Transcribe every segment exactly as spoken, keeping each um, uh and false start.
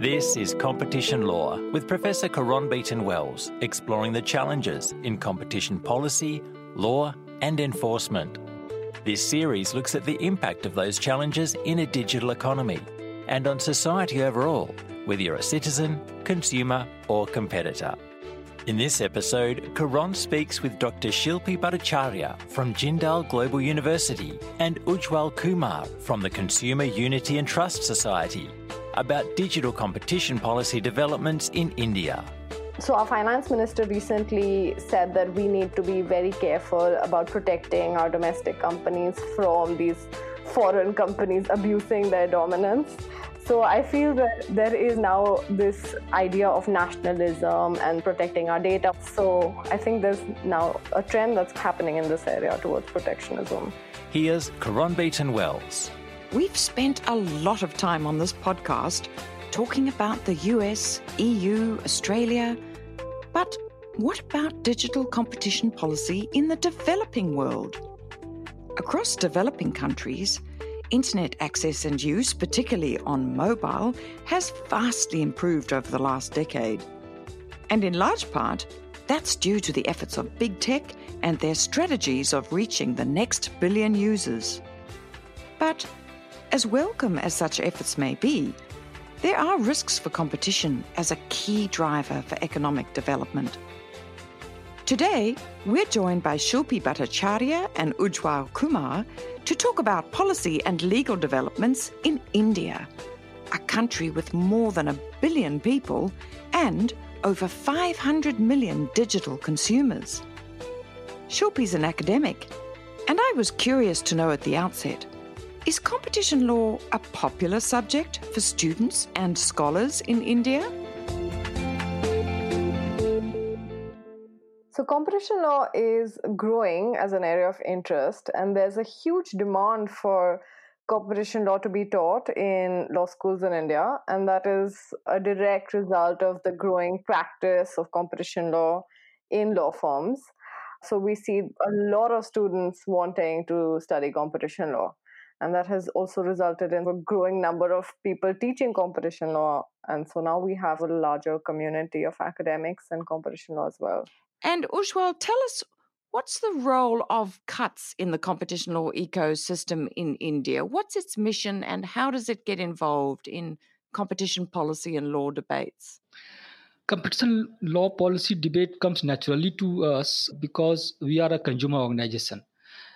This is Competition Law with Professor Caron Beaton-Wells, exploring the challenges in competition policy, law and enforcement. This series looks at the impact of those challenges in a digital economy and on society overall, whether you're a citizen, consumer or competitor. In this episode, Caron speaks with Doctor Shilpi Bhattacharya from Jindal Global University and Ujwal Kumar from the Consumer Unity and Trust Society about digital competition policy developments in India. So our finance minister recently said that we need to be very careful about protecting our domestic companies from these foreign companies abusing their dominance. So I feel that there is now this idea of nationalism and protecting our data. So I think there's now a trend that's happening in this area towards protectionism. Here's Caron Beaton-Wells. We've spent a lot of time on this podcast talking about the U S, E U, Australia. But what about digital competition policy in the developing world? Across developing countries, internet access and use, particularly on mobile, has vastly improved over the last decade. And in large part, that's due to the efforts of big tech and their strategies of reaching the next billion users. But as welcome as such efforts may be, there are risks for competition as a key driver for economic development. Today, we're joined by Shilpi Bhattacharya and Ujwal Kumar to talk about policy and legal developments in India, a country with more than a billion people and over five hundred million digital consumers. Shilpi's an academic, and I was curious to know at the outset, is competition law a popular subject for students and scholars in India? So competition law is growing as an area of interest, and there's a huge demand for competition law to be taught in law schools in India, and that is a direct result of the growing practice of competition law in law firms. So we see a lot of students wanting to study competition law, and that has also resulted in a growing number of people teaching competition law, and so now we have a larger community of academics and competition law as well. And Ujwal, tell us, what's the role of CUTS in the competition law ecosystem in India? What's its mission and how does it get involved in competition policy and law debates? Competition law policy debate comes naturally to us because we are a consumer organization.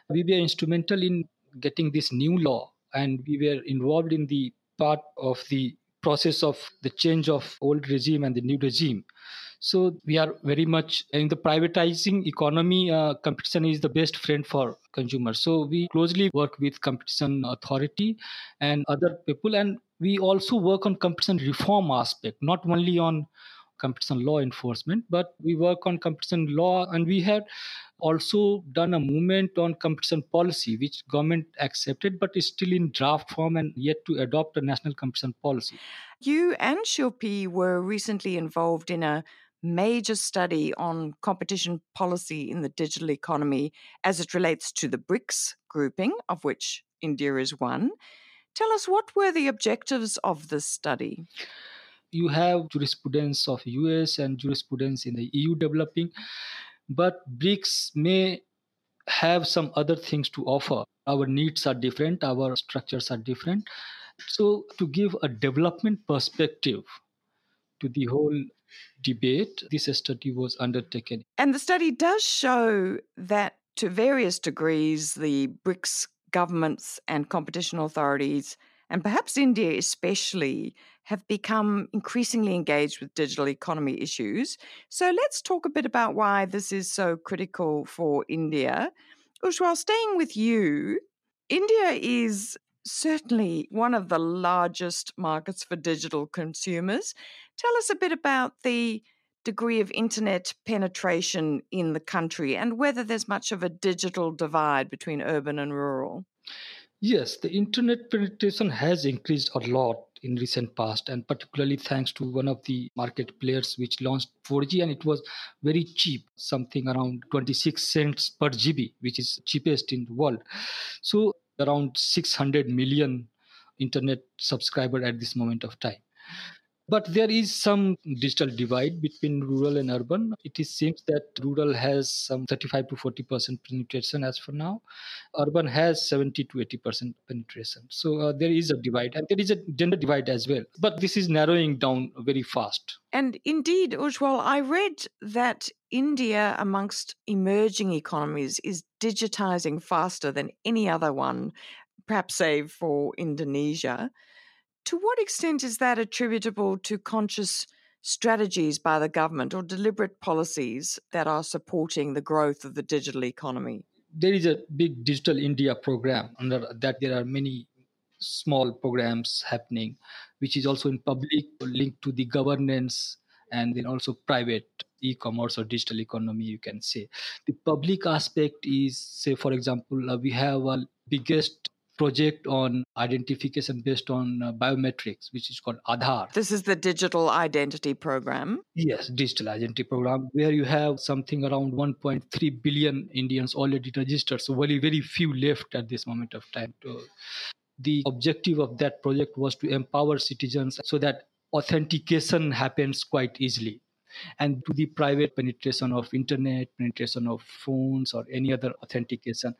We were instrumental in getting this new law and we were involved in the part of the process of the change of old regime and the new regime. So we are very much in the privatizing economy. Uh, competition is the best friend for consumers. So we closely work with competition authority and other people. And we also work on competition reform aspect, not only on competition law enforcement, but we work on competition law. And we have also done a movement on competition policy, which government accepted, but is still in draft form and yet to adopt a national competition policy. You and Shilpi were recently involved in a major study on competition policy in the digital economy as it relates to the BRICS grouping, of which India is one. Tell us, what were the objectives of this study? You have jurisprudence of U S and jurisprudence in the E U developing, but BRICS may have some other things to offer. Our needs are different, our structures are different. So to give a development perspective to the whole debate, this study was undertaken. And the study does show that to various degrees, the BRICS governments and competition authorities, and perhaps India especially, have become increasingly engaged with digital economy issues. So let's talk a bit about why this is so critical for India. Ujwal, staying with you, India is certainly one of the largest markets for digital consumers. Tell us a bit about the degree of internet penetration in the country and whether there's much of a digital divide between urban and rural. Yes, the internet penetration has increased a lot in recent past, and particularly thanks to one of the market players which launched four G, and it was very cheap, something around twenty-six cents per G B, which is cheapest in the world. So around six hundred million internet subscribers at this moment of time. But there is some digital divide between rural and urban. It is, seems that rural has some thirty-five to forty percent penetration as for now. Urban has seventy to eighty percent penetration. So uh, there is a divide, and there is a gender divide as well. But this is narrowing down very fast. And indeed, Ujwal, I read that India, amongst emerging economies, is digitizing faster than any other one, perhaps save for Indonesia. To what extent is that attributable to conscious strategies by the government or deliberate policies that are supporting the growth of the digital economy? There is a big Digital India program. Under that, there are many small programs happening, which is also in public, linked to the governance, and then also private e-commerce or digital economy, you can say. The public aspect is, say, for example, uh, we have our biggest project on identification based on uh, biometrics, which is called Aadhaar. This is the digital identity program? Yes, digital identity program, where you have something around one point three billion Indians already registered. So very, very few left at this moment of time. So the objective of that project was to empower citizens so that authentication happens quite easily. And to the private penetration of internet, penetration of phones or any other authentication.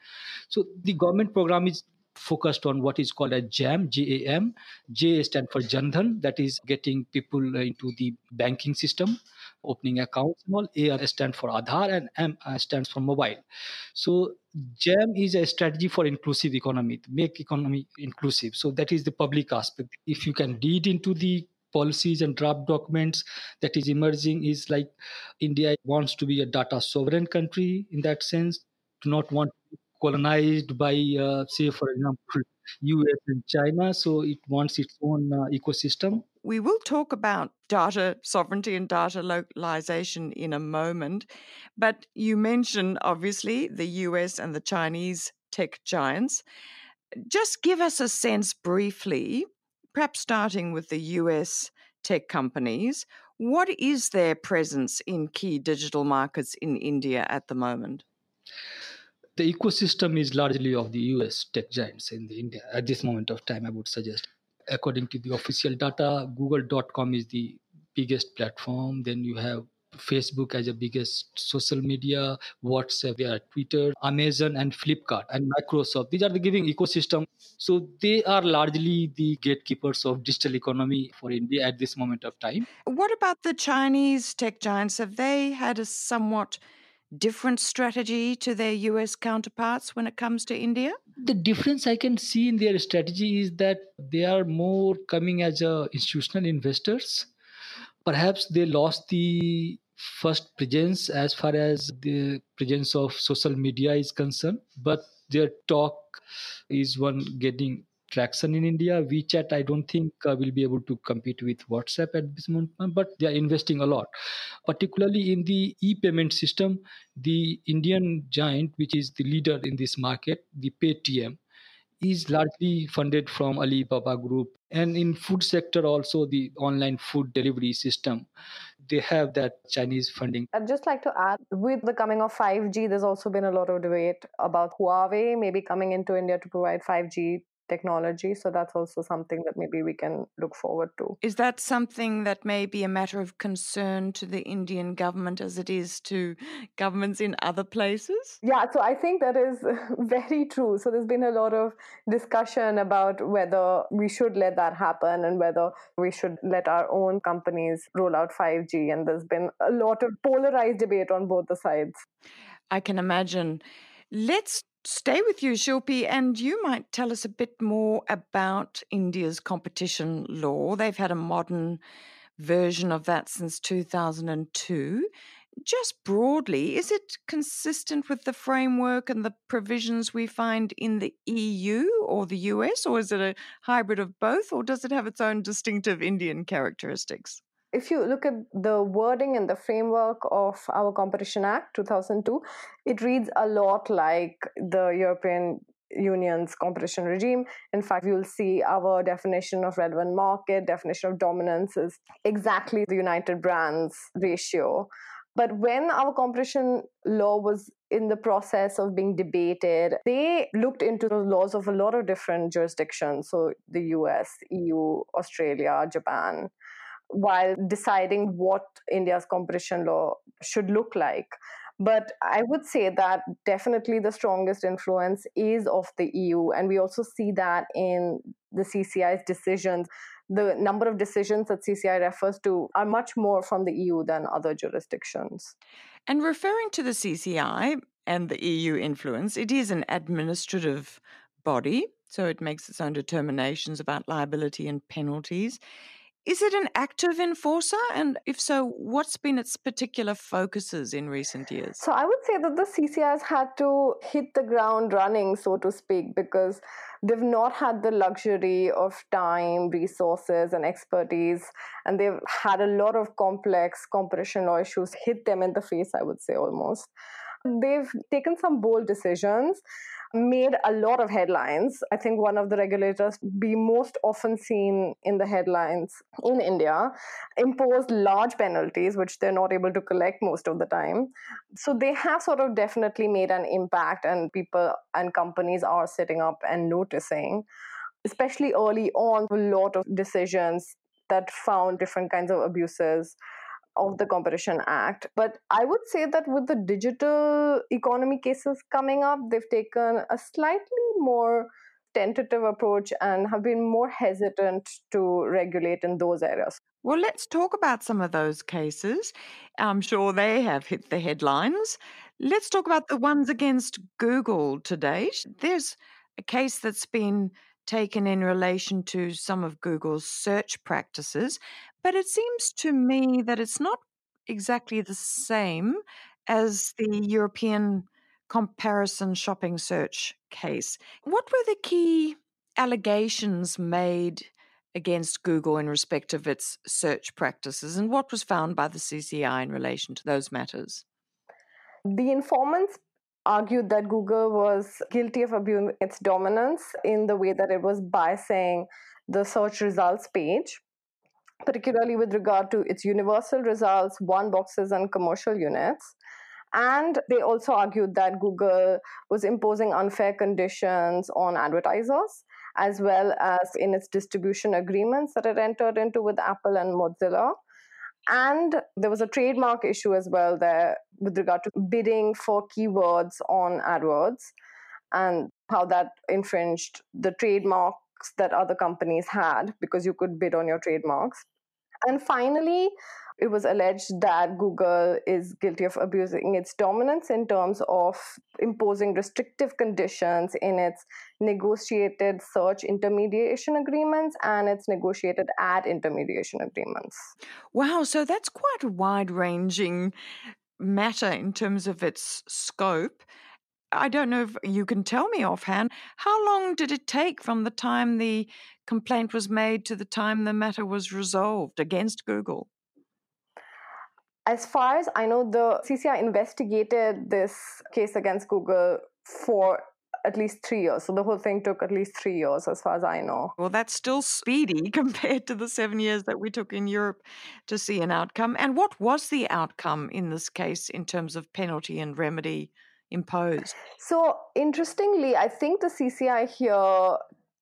So the government program is focused on what is called a JAM, J A M. J stands for Jandhan, that is getting people into the banking system, opening accounts and all. A stands for Aadhaar and M stands for mobile. So JAM is a strategy for inclusive economy, to make economy inclusive. So that is the public aspect. If you can read into the policies and draft documents that is emerging, is like India wants to be a data sovereign country in that sense, do not want to colonized by, uh, say, for example, U S and China. So it wants its own uh, ecosystem. We will talk about data sovereignty and data localization in a moment. But you mentioned, obviously, the U S and the Chinese tech giants. Just give us a sense briefly, perhaps starting with the U S tech companies. What is their presence in key digital markets in India at the moment? The ecosystem is largely of the U S tech giants in India at this moment of time, I would suggest. According to the official data, google dot com is the biggest platform. Then you have Facebook as the biggest social media, WhatsApp, yeah, Twitter, Amazon and Flipkart and Microsoft. These are the giving ecosystem. So they are largely the gatekeepers of digital economy for India at this moment of time. What about the Chinese tech giants? Have they had a somewhat different strategy to their U S counterparts when it comes to India? The difference I can see in their strategy is that they are more coming as a institutional investors. Perhaps they lost the first presence as far as the presence of social media is concerned, but their talk is one getting traction in India. WeChat, I don't think uh, will be able to compete with WhatsApp at this moment, but they are investing a lot. Particularly in the e-payment system, the Indian giant, which is the leader in this market, the Paytm, is largely funded from Alibaba Group. And in food sector also, the online food delivery system, they have that Chinese funding. I'd just like to add, with the coming of five G, there's also been a lot of debate about Huawei maybe coming into India to provide five G technology. So that's also something that maybe we can look forward to. Is that something that may be a matter of concern to the Indian government as it is to governments in other places? Yeah, so I think that is very true. So there's been a lot of discussion about whether we should let that happen and whether we should let our own companies roll out five G. And there's been a lot of polarized debate on both the sides. I can imagine. Let's stay with you, Shilpi, and you might tell us a bit more about India's competition law. They've had a modern version of that since two thousand two. Just broadly, is it consistent with the framework and the provisions we find in the E U or the U S, or is it a hybrid of both, or does it have its own distinctive Indian characteristics? If you look at the wording and the framework of our Competition Act two thousand two, it reads a lot like the European Union's competition regime. In fact, you'll see our definition of relevant market, definition of dominance is exactly the United Brands ratio. But when our competition law was in the process of being debated, they looked into the laws of a lot of different jurisdictions. So the U S, E U, Australia, Japan. while deciding what India's competition law should look like. But I would say that definitely the strongest influence is of the E U. And we also see that in the C C I's decisions. The number of decisions that C C I refers to are much more from the E U than other jurisdictions. And referring to the C C I and the E U influence, it is an administrative body, so it makes its own determinations about liability and penalties. Is it an active enforcer? And if so, what's been its particular focuses in recent years? So I would say that the C C I has had to hit the ground running, so to speak, because they've not had the luxury of time, resources, and expertise. And they've had a lot of complex competition law issues hit them in the face, I would say, almost. They've taken some bold decisions, made a lot of headlines. I think one of the regulators be most often seen in the headlines in India, imposed large penalties, which they're not able to collect most of the time. So they have sort of definitely made an impact, and people and companies are sitting up and noticing, especially early on, a lot of decisions that found different kinds of abuses of the Competition Act. But I would say that with the digital economy cases coming up, they've taken a slightly more tentative approach and have been more hesitant to regulate in those areas. Well, let's talk about some of those cases. I'm sure they have hit the headlines. Let's talk about the ones against Google to date. There's a case that's been taken in relation to some of Google's search practices, but it seems to me that it's not exactly the same as the European comparison shopping search case. What were the key allegations made against Google in respect of its search practices, and what was found by the C C I in relation to those matters? The informants argued that Google was guilty of abusing its dominance in the way that it was biasing the search results page, particularly with regard to its universal results, one boxes, and commercial units. And they also argued that Google was imposing unfair conditions on advertisers, as well as in its distribution agreements that it entered into with Apple and Mozilla. And there was a trademark issue as well there with regard to bidding for keywords on AdWords and how that infringed the trademarks that other companies had, because you could bid on your trademarks. And finally, it was alleged that Google is guilty of abusing its dominance in terms of imposing restrictive conditions in its negotiated search intermediation agreements and its negotiated ad intermediation agreements. Wow, so that's quite a wide-ranging matter in terms of its scope. I don't know if you can tell me offhand, how long did it take from the time the complaint was made to the time the matter was resolved against Google? As far as I know, the C C I investigated this case against Google for at least three years. So the whole thing took at least three years, as far as I know. Well, that's still speedy compared to the seven years that we took in Europe to see an outcome. And what was the outcome in this case in terms of penalty and remedy imposed? So interestingly, I think the C C I here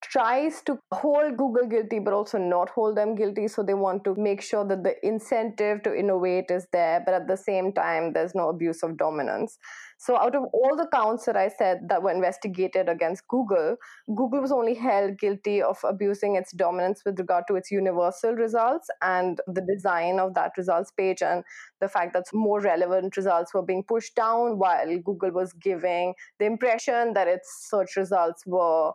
tries to hold Google guilty, but also not hold them guilty. So they want to make sure that the incentive to innovate is there, but at the same time, there's no abuse of dominance. So out of all the counts that I said that were investigated against Google, Google was only held guilty of abusing its dominance with regard to its universal results and the design of that results page and the fact that more relevant results were being pushed down while Google was giving the impression that its search results were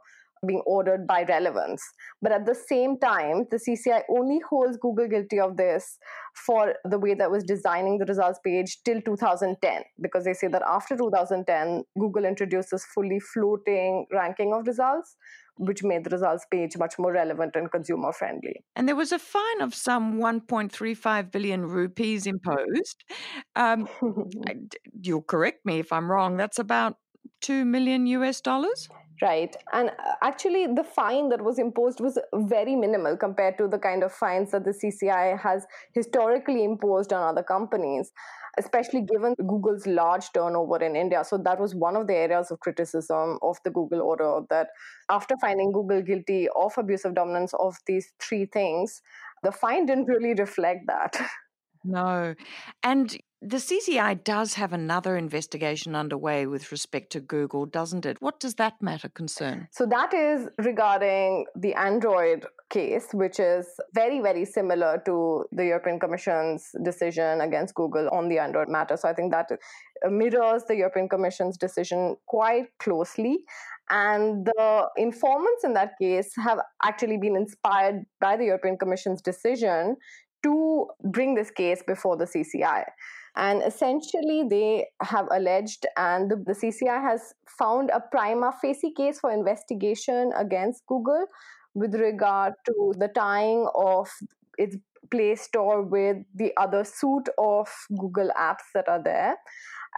being ordered by relevance. But at the same time, the C C I only holds Google guilty of this for the way that was designing the results page till two thousand ten, because they say that after two thousand ten, Google introduced this fully floating ranking of results, which made the results page much more relevant and consumer friendly. And there was a fine of some one point three five billion rupees imposed. Um, you'll correct me if I'm wrong, that's about two million US dollars? Right. And actually, the fine that was imposed was very minimal compared to the kind of fines that the C C I has historically imposed on other companies, especially given Google's large turnover in India. So that was one of the areas of criticism of the Google order, that after finding Google guilty of abuse of dominance of these three things, the fine didn't really reflect that. No. And the C C I does have another investigation underway with respect to Google, doesn't it? What does that matter concern? So that is regarding the Android case, which is very, very similar to the European Commission's decision against Google on the Android matter. So I think that mirrors the European Commission's decision quite closely. And the informants in that case have actually been inspired by the European Commission's decision to bring this case before the C C I. And essentially, they have alleged, and the, the C C I has found a prima facie case for investigation against Google with regard to the tying of its Play Store with the other suite of Google apps that are there,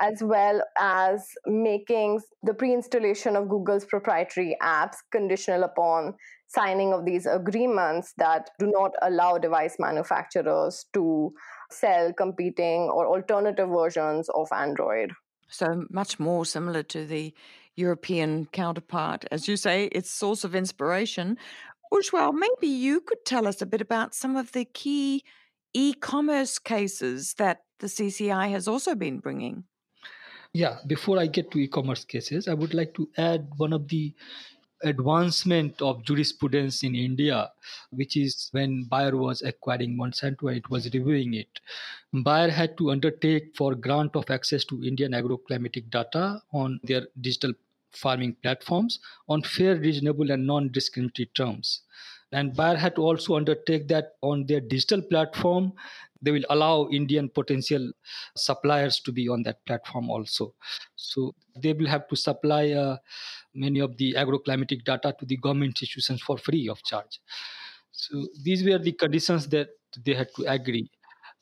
as well as making the pre-installation of Google's proprietary apps conditional upon signing of these agreements that do not allow device manufacturers to sell competing or alternative versions of Android. So much more similar to the European counterpart. As you say, its source of inspiration. Ujwal, maybe you could tell us a bit about some of the key e-commerce cases that the C C I has also been bringing. Yeah, before I get to e-commerce cases, I would like to add one of the advancement of jurisprudence in India, which is when Bayer was acquiring Monsanto and it was reviewing it. Bayer had to undertake for grant of access to Indian agroclimatic data on their digital farming platforms on fair, reasonable, and non-discriminatory terms. And Bayer had to also undertake that on their digital platform, they will allow Indian potential suppliers to be on that platform also. So they will have to supply uh, many of the agroclimatic data to the government institutions for free of charge. So these were the conditions that they had to agree.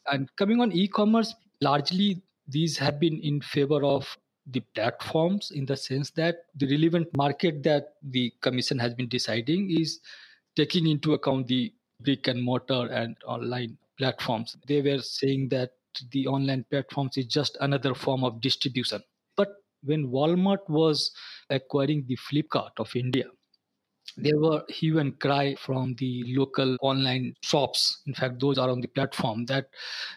And coming on e-commerce, largely these have been in favor of the platforms in the sense that the relevant market that the commission has been deciding is taking into account the brick and mortar and online platforms. They were saying that the online platforms is just another form of distribution. But when Walmart was acquiring the Flipkart of India, there were hue and cry from the local online shops. In fact, those are on the platform that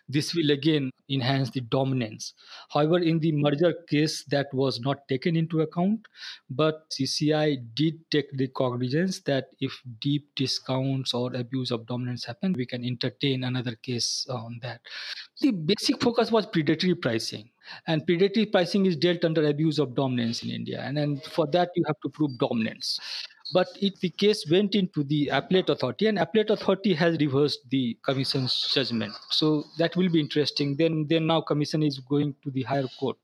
this will again enhance the dominance. However, in the merger case, that was not taken into account. But C C I did take the cognizance that if deep discounts or abuse of dominance happen, we can entertain another case on that. The basic focus was predatory pricing. And predatory pricing is dealt under abuse of dominance in India. And, and for that, you have to prove dominance. But it, the case went into the appellate authority, and appellate authority has reversed the commission's judgment. So that will be interesting. Then, then now commission is going to the higher court.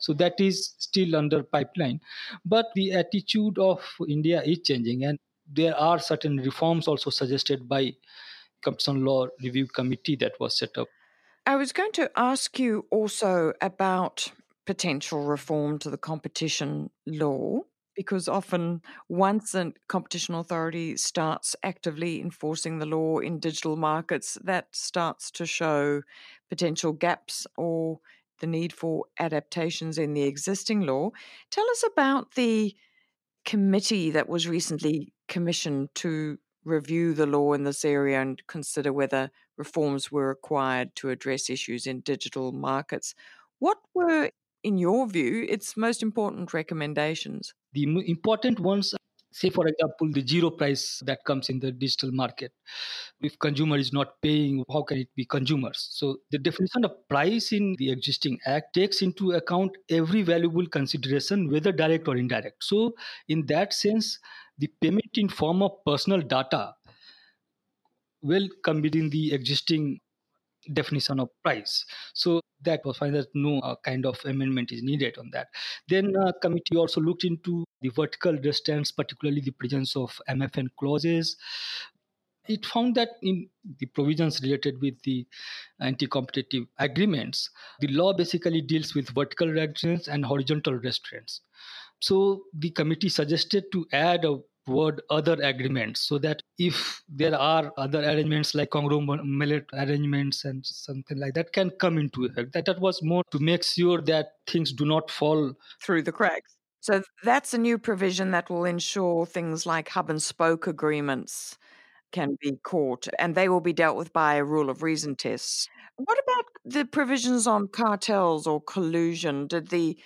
So that is still under pipeline. But the attitude of India is changing, and there are certain reforms also suggested by Competition Law Review Committee that was set up. I was going to ask you also about potential reform to the competition law, because often once a competition authority starts actively enforcing the law in digital markets, that starts to show potential gaps or the need for adaptations in the existing law. Tell us about the committee that was recently commissioned to review the law in this area and consider whether reforms were required to address issues in digital markets. What were, in your view, its most important recommendations? The important ones, say, for example, the zero price that comes in the digital market. If consumer is not paying, how can it be consumers? So the definition of price in the existing act takes into account every valuable consideration, whether direct or indirect. So in that sense, the payment in form of personal data will come within the existing definition of price. So that was fine, that no uh, kind of amendment is needed on that. Then uh, committee also looked into the vertical restraints, particularly the presence of M F N clauses. It found that in the provisions related with the anti-competitive agreements, the law basically deals with vertical restraints and horizontal restraints. So the committee suggested to add a word other agreements, so that if there are other arrangements like conglomerate arrangements and something like that can come into effect. That, that was more to make sure that things do not fall through the cracks. So that's a new provision that will ensure things like hub and spoke agreements can be caught, and they will be dealt with by a rule of reason tests. What about the provisions on cartels or collusion? Did the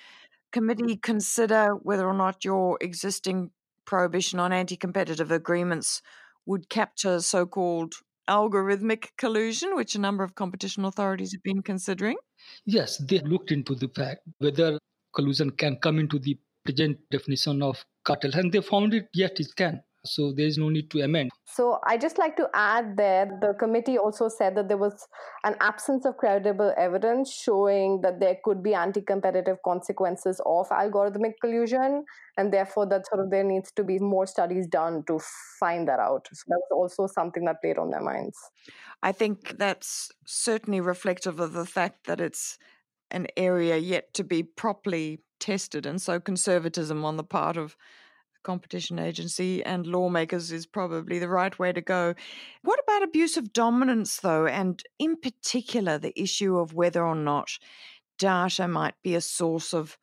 committee consider whether or not your existing prohibition on anti-competitive agreements would capture so-called algorithmic collusion, which a number of competition authorities have been considering? Yes, they looked into the fact whether collusion can come into the present definition of cartel, and they found it, yes, it can. So there is no need to amend. So I just like to add there, the committee also said that there was an absence of credible evidence showing that there could be anti-competitive consequences of algorithmic collusion, and therefore that sort of there needs to be more studies done to find that out. So that was also something that played on their minds. I think that's certainly reflective of the fact that it's an area yet to be properly tested, and so conservatism on the part of competition agency and lawmakers is probably the right way to go. What about abuse of dominance, though, and in particular the issue of whether or not data might be a source of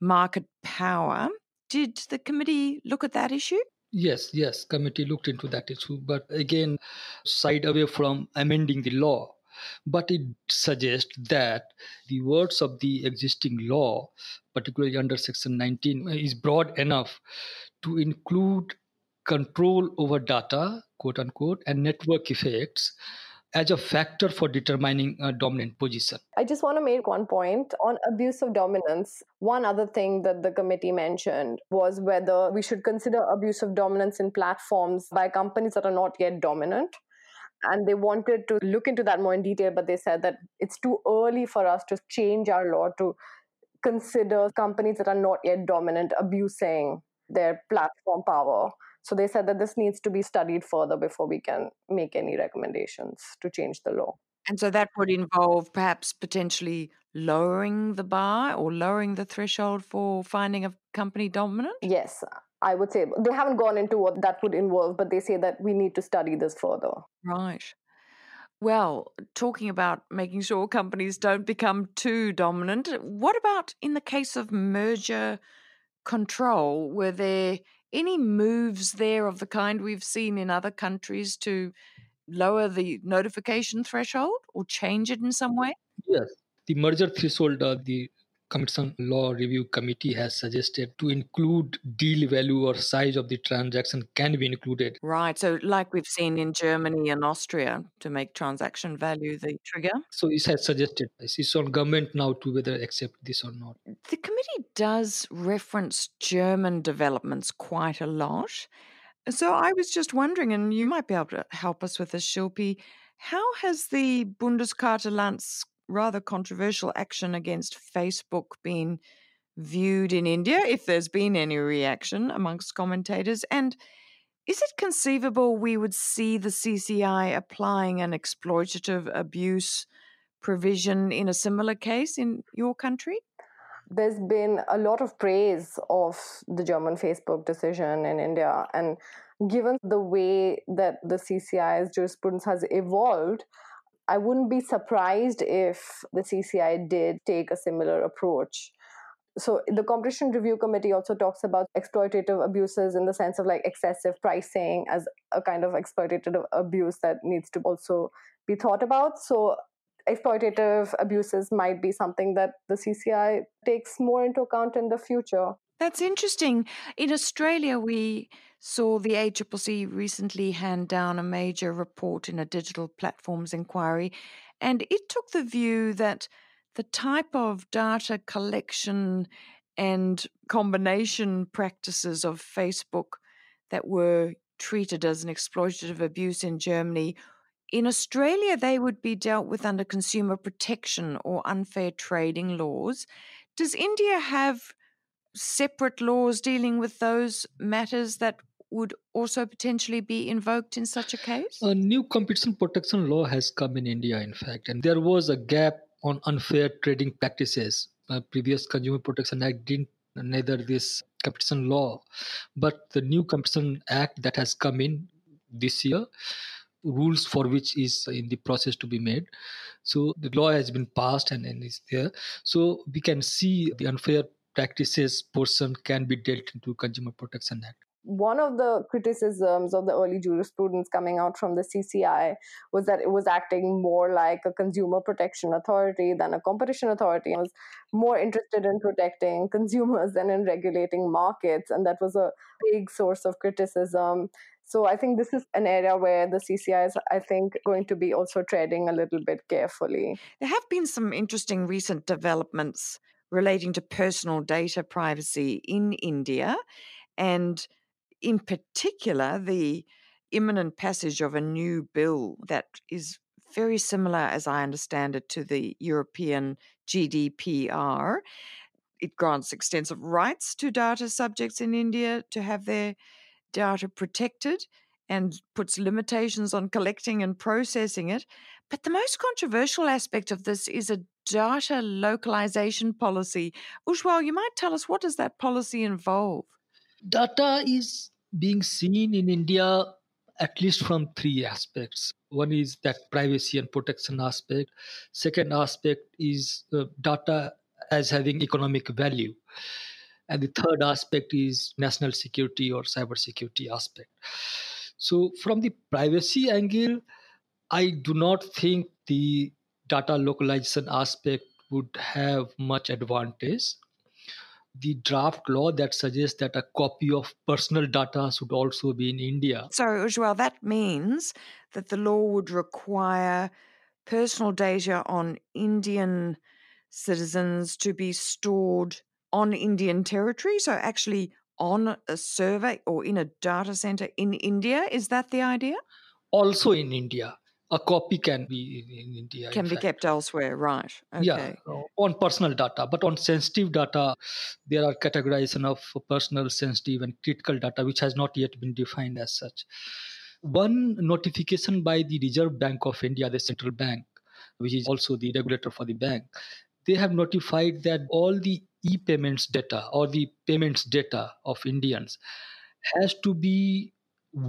market power? Did the committee look at that issue? Yes, yes, committee looked into that issue, but again, side away from amending the law. But it suggests that the words of the existing law, particularly under Section nineteen, is broad enough to include control over data, quote-unquote, and network effects as a factor for determining a dominant position. I just want to make one point on abuse of dominance. One other thing that the committee mentioned was whether we should consider abuse of dominance in platforms by companies that are not yet dominant. And they wanted to look into that more in detail, but they said that it's too early for us to change our law to consider companies that are not yet dominant abusing their platform power. So they said that this needs to be studied further before we can make any recommendations to change the law. And so that would involve perhaps potentially lowering the bar or lowering the threshold for finding a company dominant? Yes, I would say. They haven't gone into what that would involve, but they say that we need to study this further. Right. Well, talking about making sure companies don't become too dominant, what about in the case of merger control? Were there any moves there of the kind we've seen in other countries to lower the notification threshold or change it in some way? Yes. The merger threshold, uh, the Competition Law Review Committee has suggested to include deal value or size of the transaction can be included. Right. So like we've seen in Germany and Austria to make transaction value the trigger. So it has suggested. It's on government now to whether accept this or not. The committee does reference German developments quite a lot. So I was just wondering, and you might be able to help us with this, Shilpi, how has the Bundeskartellamt's rather controversial action against Facebook being viewed in India, if there's been any reaction amongst commentators? And is it conceivable we would see the C C I applying an exploitative abuse provision in a similar case in your country? There's been a lot of praise of the German Facebook decision in India. And given the way that the C C I's jurisprudence has evolved, I wouldn't be surprised if the C C I did take a similar approach. So the Competition Review Committee also talks about exploitative abuses in the sense of like excessive pricing as a kind of exploitative abuse that needs to also be thought about. So exploitative abuses might be something that the C C I takes more into account in the future. That's interesting. In Australia, we saw the A C C C recently hand down a major report in a digital platforms inquiry, and it took the view that the type of data collection and combination practices of Facebook that were treated as an exploitative abuse in Germany, in Australia, they would be dealt with under consumer protection or unfair trading laws. Does India have separate laws dealing with those matters that would also potentially be invoked in such a case? A new competition protection law has come in India, in fact, and there was a gap on unfair trading practices. Uh, previous Consumer Protection Act didn't, neither this competition law, but the new Competition Act that has come in this year, rules for which is in the process to be made. So the law has been passed and, and is there. So we can see the unfair practices portion can be dealt into Consumer Protection Act. one of the criticisms of the early jurisprudence coming out from the C C I was that it was acting more like a consumer protection authority than a competition authority. It was more interested in protecting consumers than in regulating markets, and that was a big source of criticism. So I think this is an area where the C C I is, I think, going to be also treading a little bit carefully. There have been some interesting recent developments relating to personal data privacy in India, and in particular, the imminent passage of a new bill that is very similar, as I understand it, to the European G D P R. It grants extensive rights to data subjects in India to have their data protected and puts limitations on collecting and processing it. But the most controversial aspect of this is a data localization policy. Ujwal, you might tell us, what does that policy involve? Data is being seen in India at least from three aspects. One is that privacy and protection aspect. Second aspect is uh, data as having economic value. And the third aspect is national security or cybersecurity aspect. So from the privacy angle, I do not think the data localization aspect would have much advantage. The draft law that suggests that a copy of personal data should also be in India. So, Ujwal, that means that the law would require personal data on Indian citizens to be stored on Indian territory, so actually on a server or in a data center in India. Is that the idea? Also in India. A copy can be in, in India. Can in be fact. kept elsewhere, right. Okay. Yeah, on personal data. But on sensitive data, there are categorization of personal, sensitive and critical data, which has not yet been defined as such. One notification by the Reserve Bank of India, the central bank, which is also the regulator for the bank, they have notified that all the e-payments data or the payments data of Indians has to be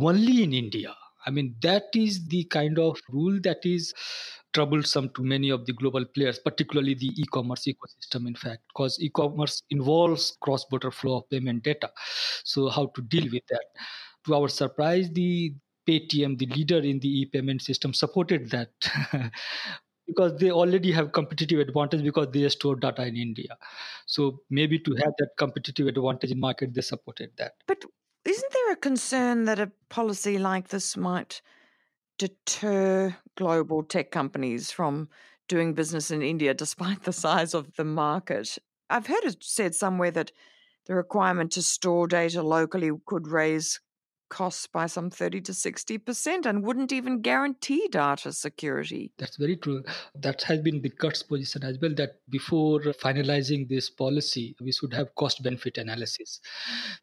only in India. I mean, that is the kind of rule that is troublesome to many of the global players, particularly the e-commerce ecosystem, in fact, because e-commerce involves cross-border flow of payment data. So how to deal with that? To our surprise, the Paytm, the leader in the e-payment system, supported that because they already have competitive advantage because they store data in India. So maybe to have that competitive advantage in market, they supported that. But isn't there a concern that a policy like this might deter global tech companies from doing business in India despite the size of the market? I've heard it said somewhere that the requirement to store data locally could raise costs by some thirty to sixty percent and wouldn't even guarantee data security. That's very true. That has been the C U T's position as well, that before finalizing this policy, we should have cost-benefit analysis.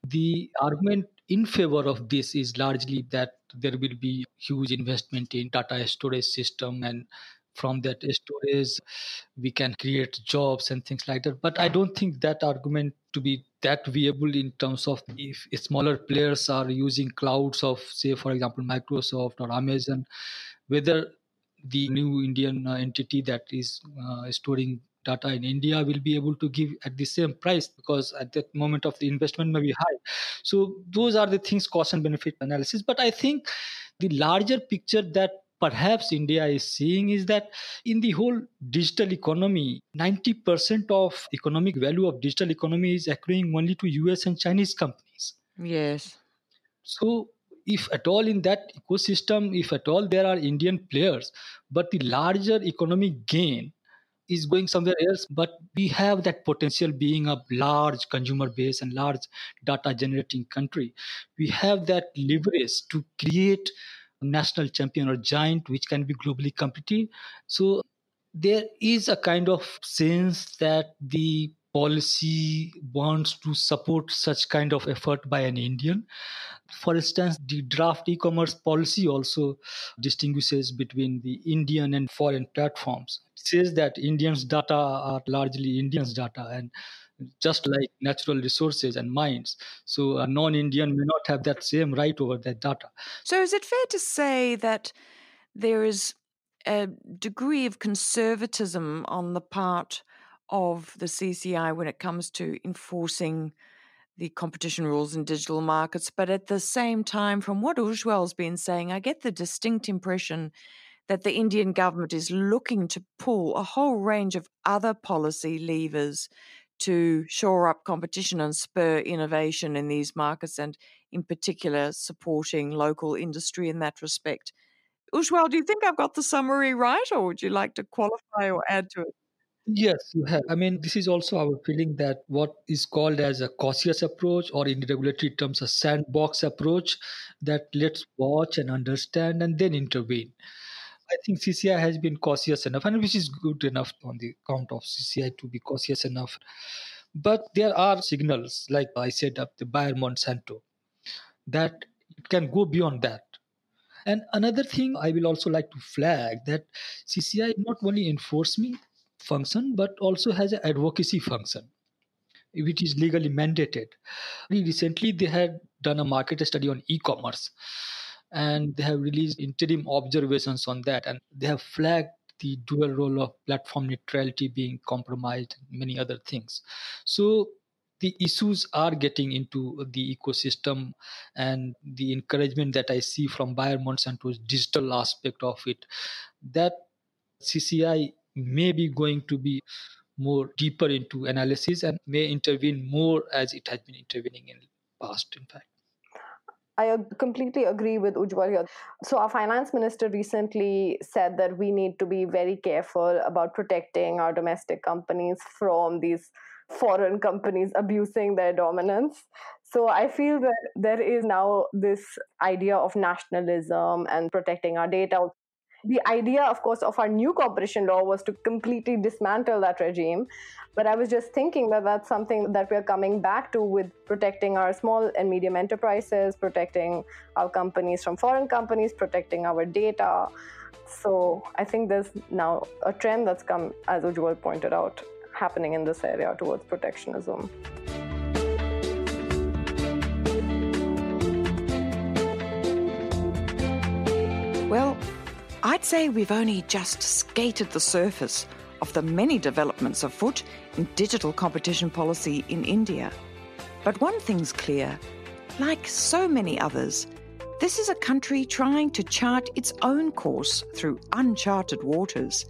The argument in favor of this is largely that there will be huge investment in data storage system, and from that storage, we can create jobs and things like that. But I don't think that argument to be that viable in terms of if smaller players are using clouds of, say, for example, Microsoft or Amazon, whether the new Indian entity that is uh, storing data in India will be able to give at the same price, because at that moment of the investment may be high. So those are the things, cost and benefit analysis. But I think the larger picture that perhaps India is seeing is that in the whole digital economy, ninety percent of economic value of digital economy is accruing only to U S and Chinese companies. Yes. So if at all in that ecosystem, if at all there are Indian players, but the larger economic gain is going somewhere else, but we have that potential being a large consumer base and large data generating country. We have that leverage to create national champion or giant, which can be globally competitive. So there is a kind of sense that the policy wants to support such kind of effort by an Indian. For instance, the draft e-commerce policy also distinguishes between the Indian and foreign platforms. It says that Indians' data are largely Indians' data, and just like natural resources and mines. So a non-Indian may not have that same right over that data. So is it fair to say that there is a degree of conservatism on the part of the C C I when it comes to enforcing the competition rules in digital markets. But at the same time, from what Ujwal's been saying, I get the distinct impression that the Indian government is looking to pull a whole range of other policy levers to shore up competition and spur innovation in these markets, and in particular supporting local industry in that respect. Ujwal, do you think I've got the summary right, or would you like to qualify or add to it? Yes, you have. I mean, this is also our feeling that what is called as a cautious approach, or in regulatory terms, a sandbox approach, that let's watch and understand and then intervene. I think C C I has been cautious enough, and which is good enough on the count of C C I to be cautious enough. But there are signals, like I said, up the Bayer Monsanto, that it can go beyond that. And another thing I will also like to flag that C C I not only enforcement function, but also has an advocacy function, which is legally mandated. Recently, they had done a market study on e-commerce, and they have released interim observations on that, and they have flagged the dual role of platform neutrality being compromised, and many other things. So the issues are getting into the ecosystem, and the encouragement that I see from Bayer Monsanto's digital aspect of it, that C C I may be going to be more deeper into analysis and may intervene more as it has been intervening in the past, in fact. I completely agree with Ujwal here. So our finance minister recently said that we need to be very careful about protecting our domestic companies from these foreign companies abusing their dominance. So I feel that there is now this idea of nationalism and protecting our data. The idea, of course, of our new competition law was to completely dismantle that regime. But I was just thinking that that's something that we're coming back to, with protecting our small and medium enterprises, protecting our companies from foreign companies, protecting our data. So I think there's now a trend that's come, as Ujwal pointed out, happening in this area towards protectionism. Well, I'd say we've only just skated the surface of the many developments afoot in digital competition policy in India. But one thing's clear, like so many others, this is a country trying to chart its own course through uncharted waters,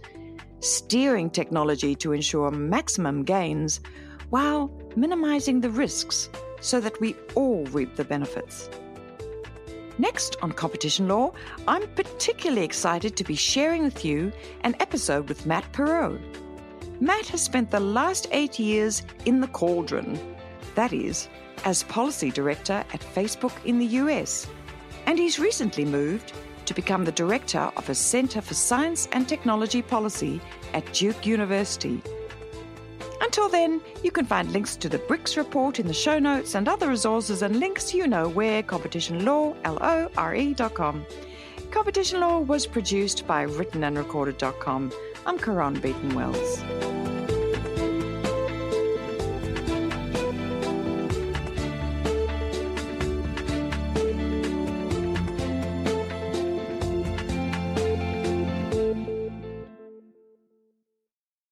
steering technology to ensure maximum gains while minimizing the risks so that we all reap the benefits. Next on Competition Law, I'm particularly excited to be sharing with you an episode with Matt Perot. Matt has spent the last eight years in the cauldron, that is, as policy director at Facebook in the U S, and he's recently moved to become the director of a Centre for Science and Technology Policy at Duke University. Until then, you can find links to the BRICS report in the show notes and other resources and links you know where, competition law dot com. Competition Law was produced by written and recorded dot com. I'm Caron Beaton-Wells.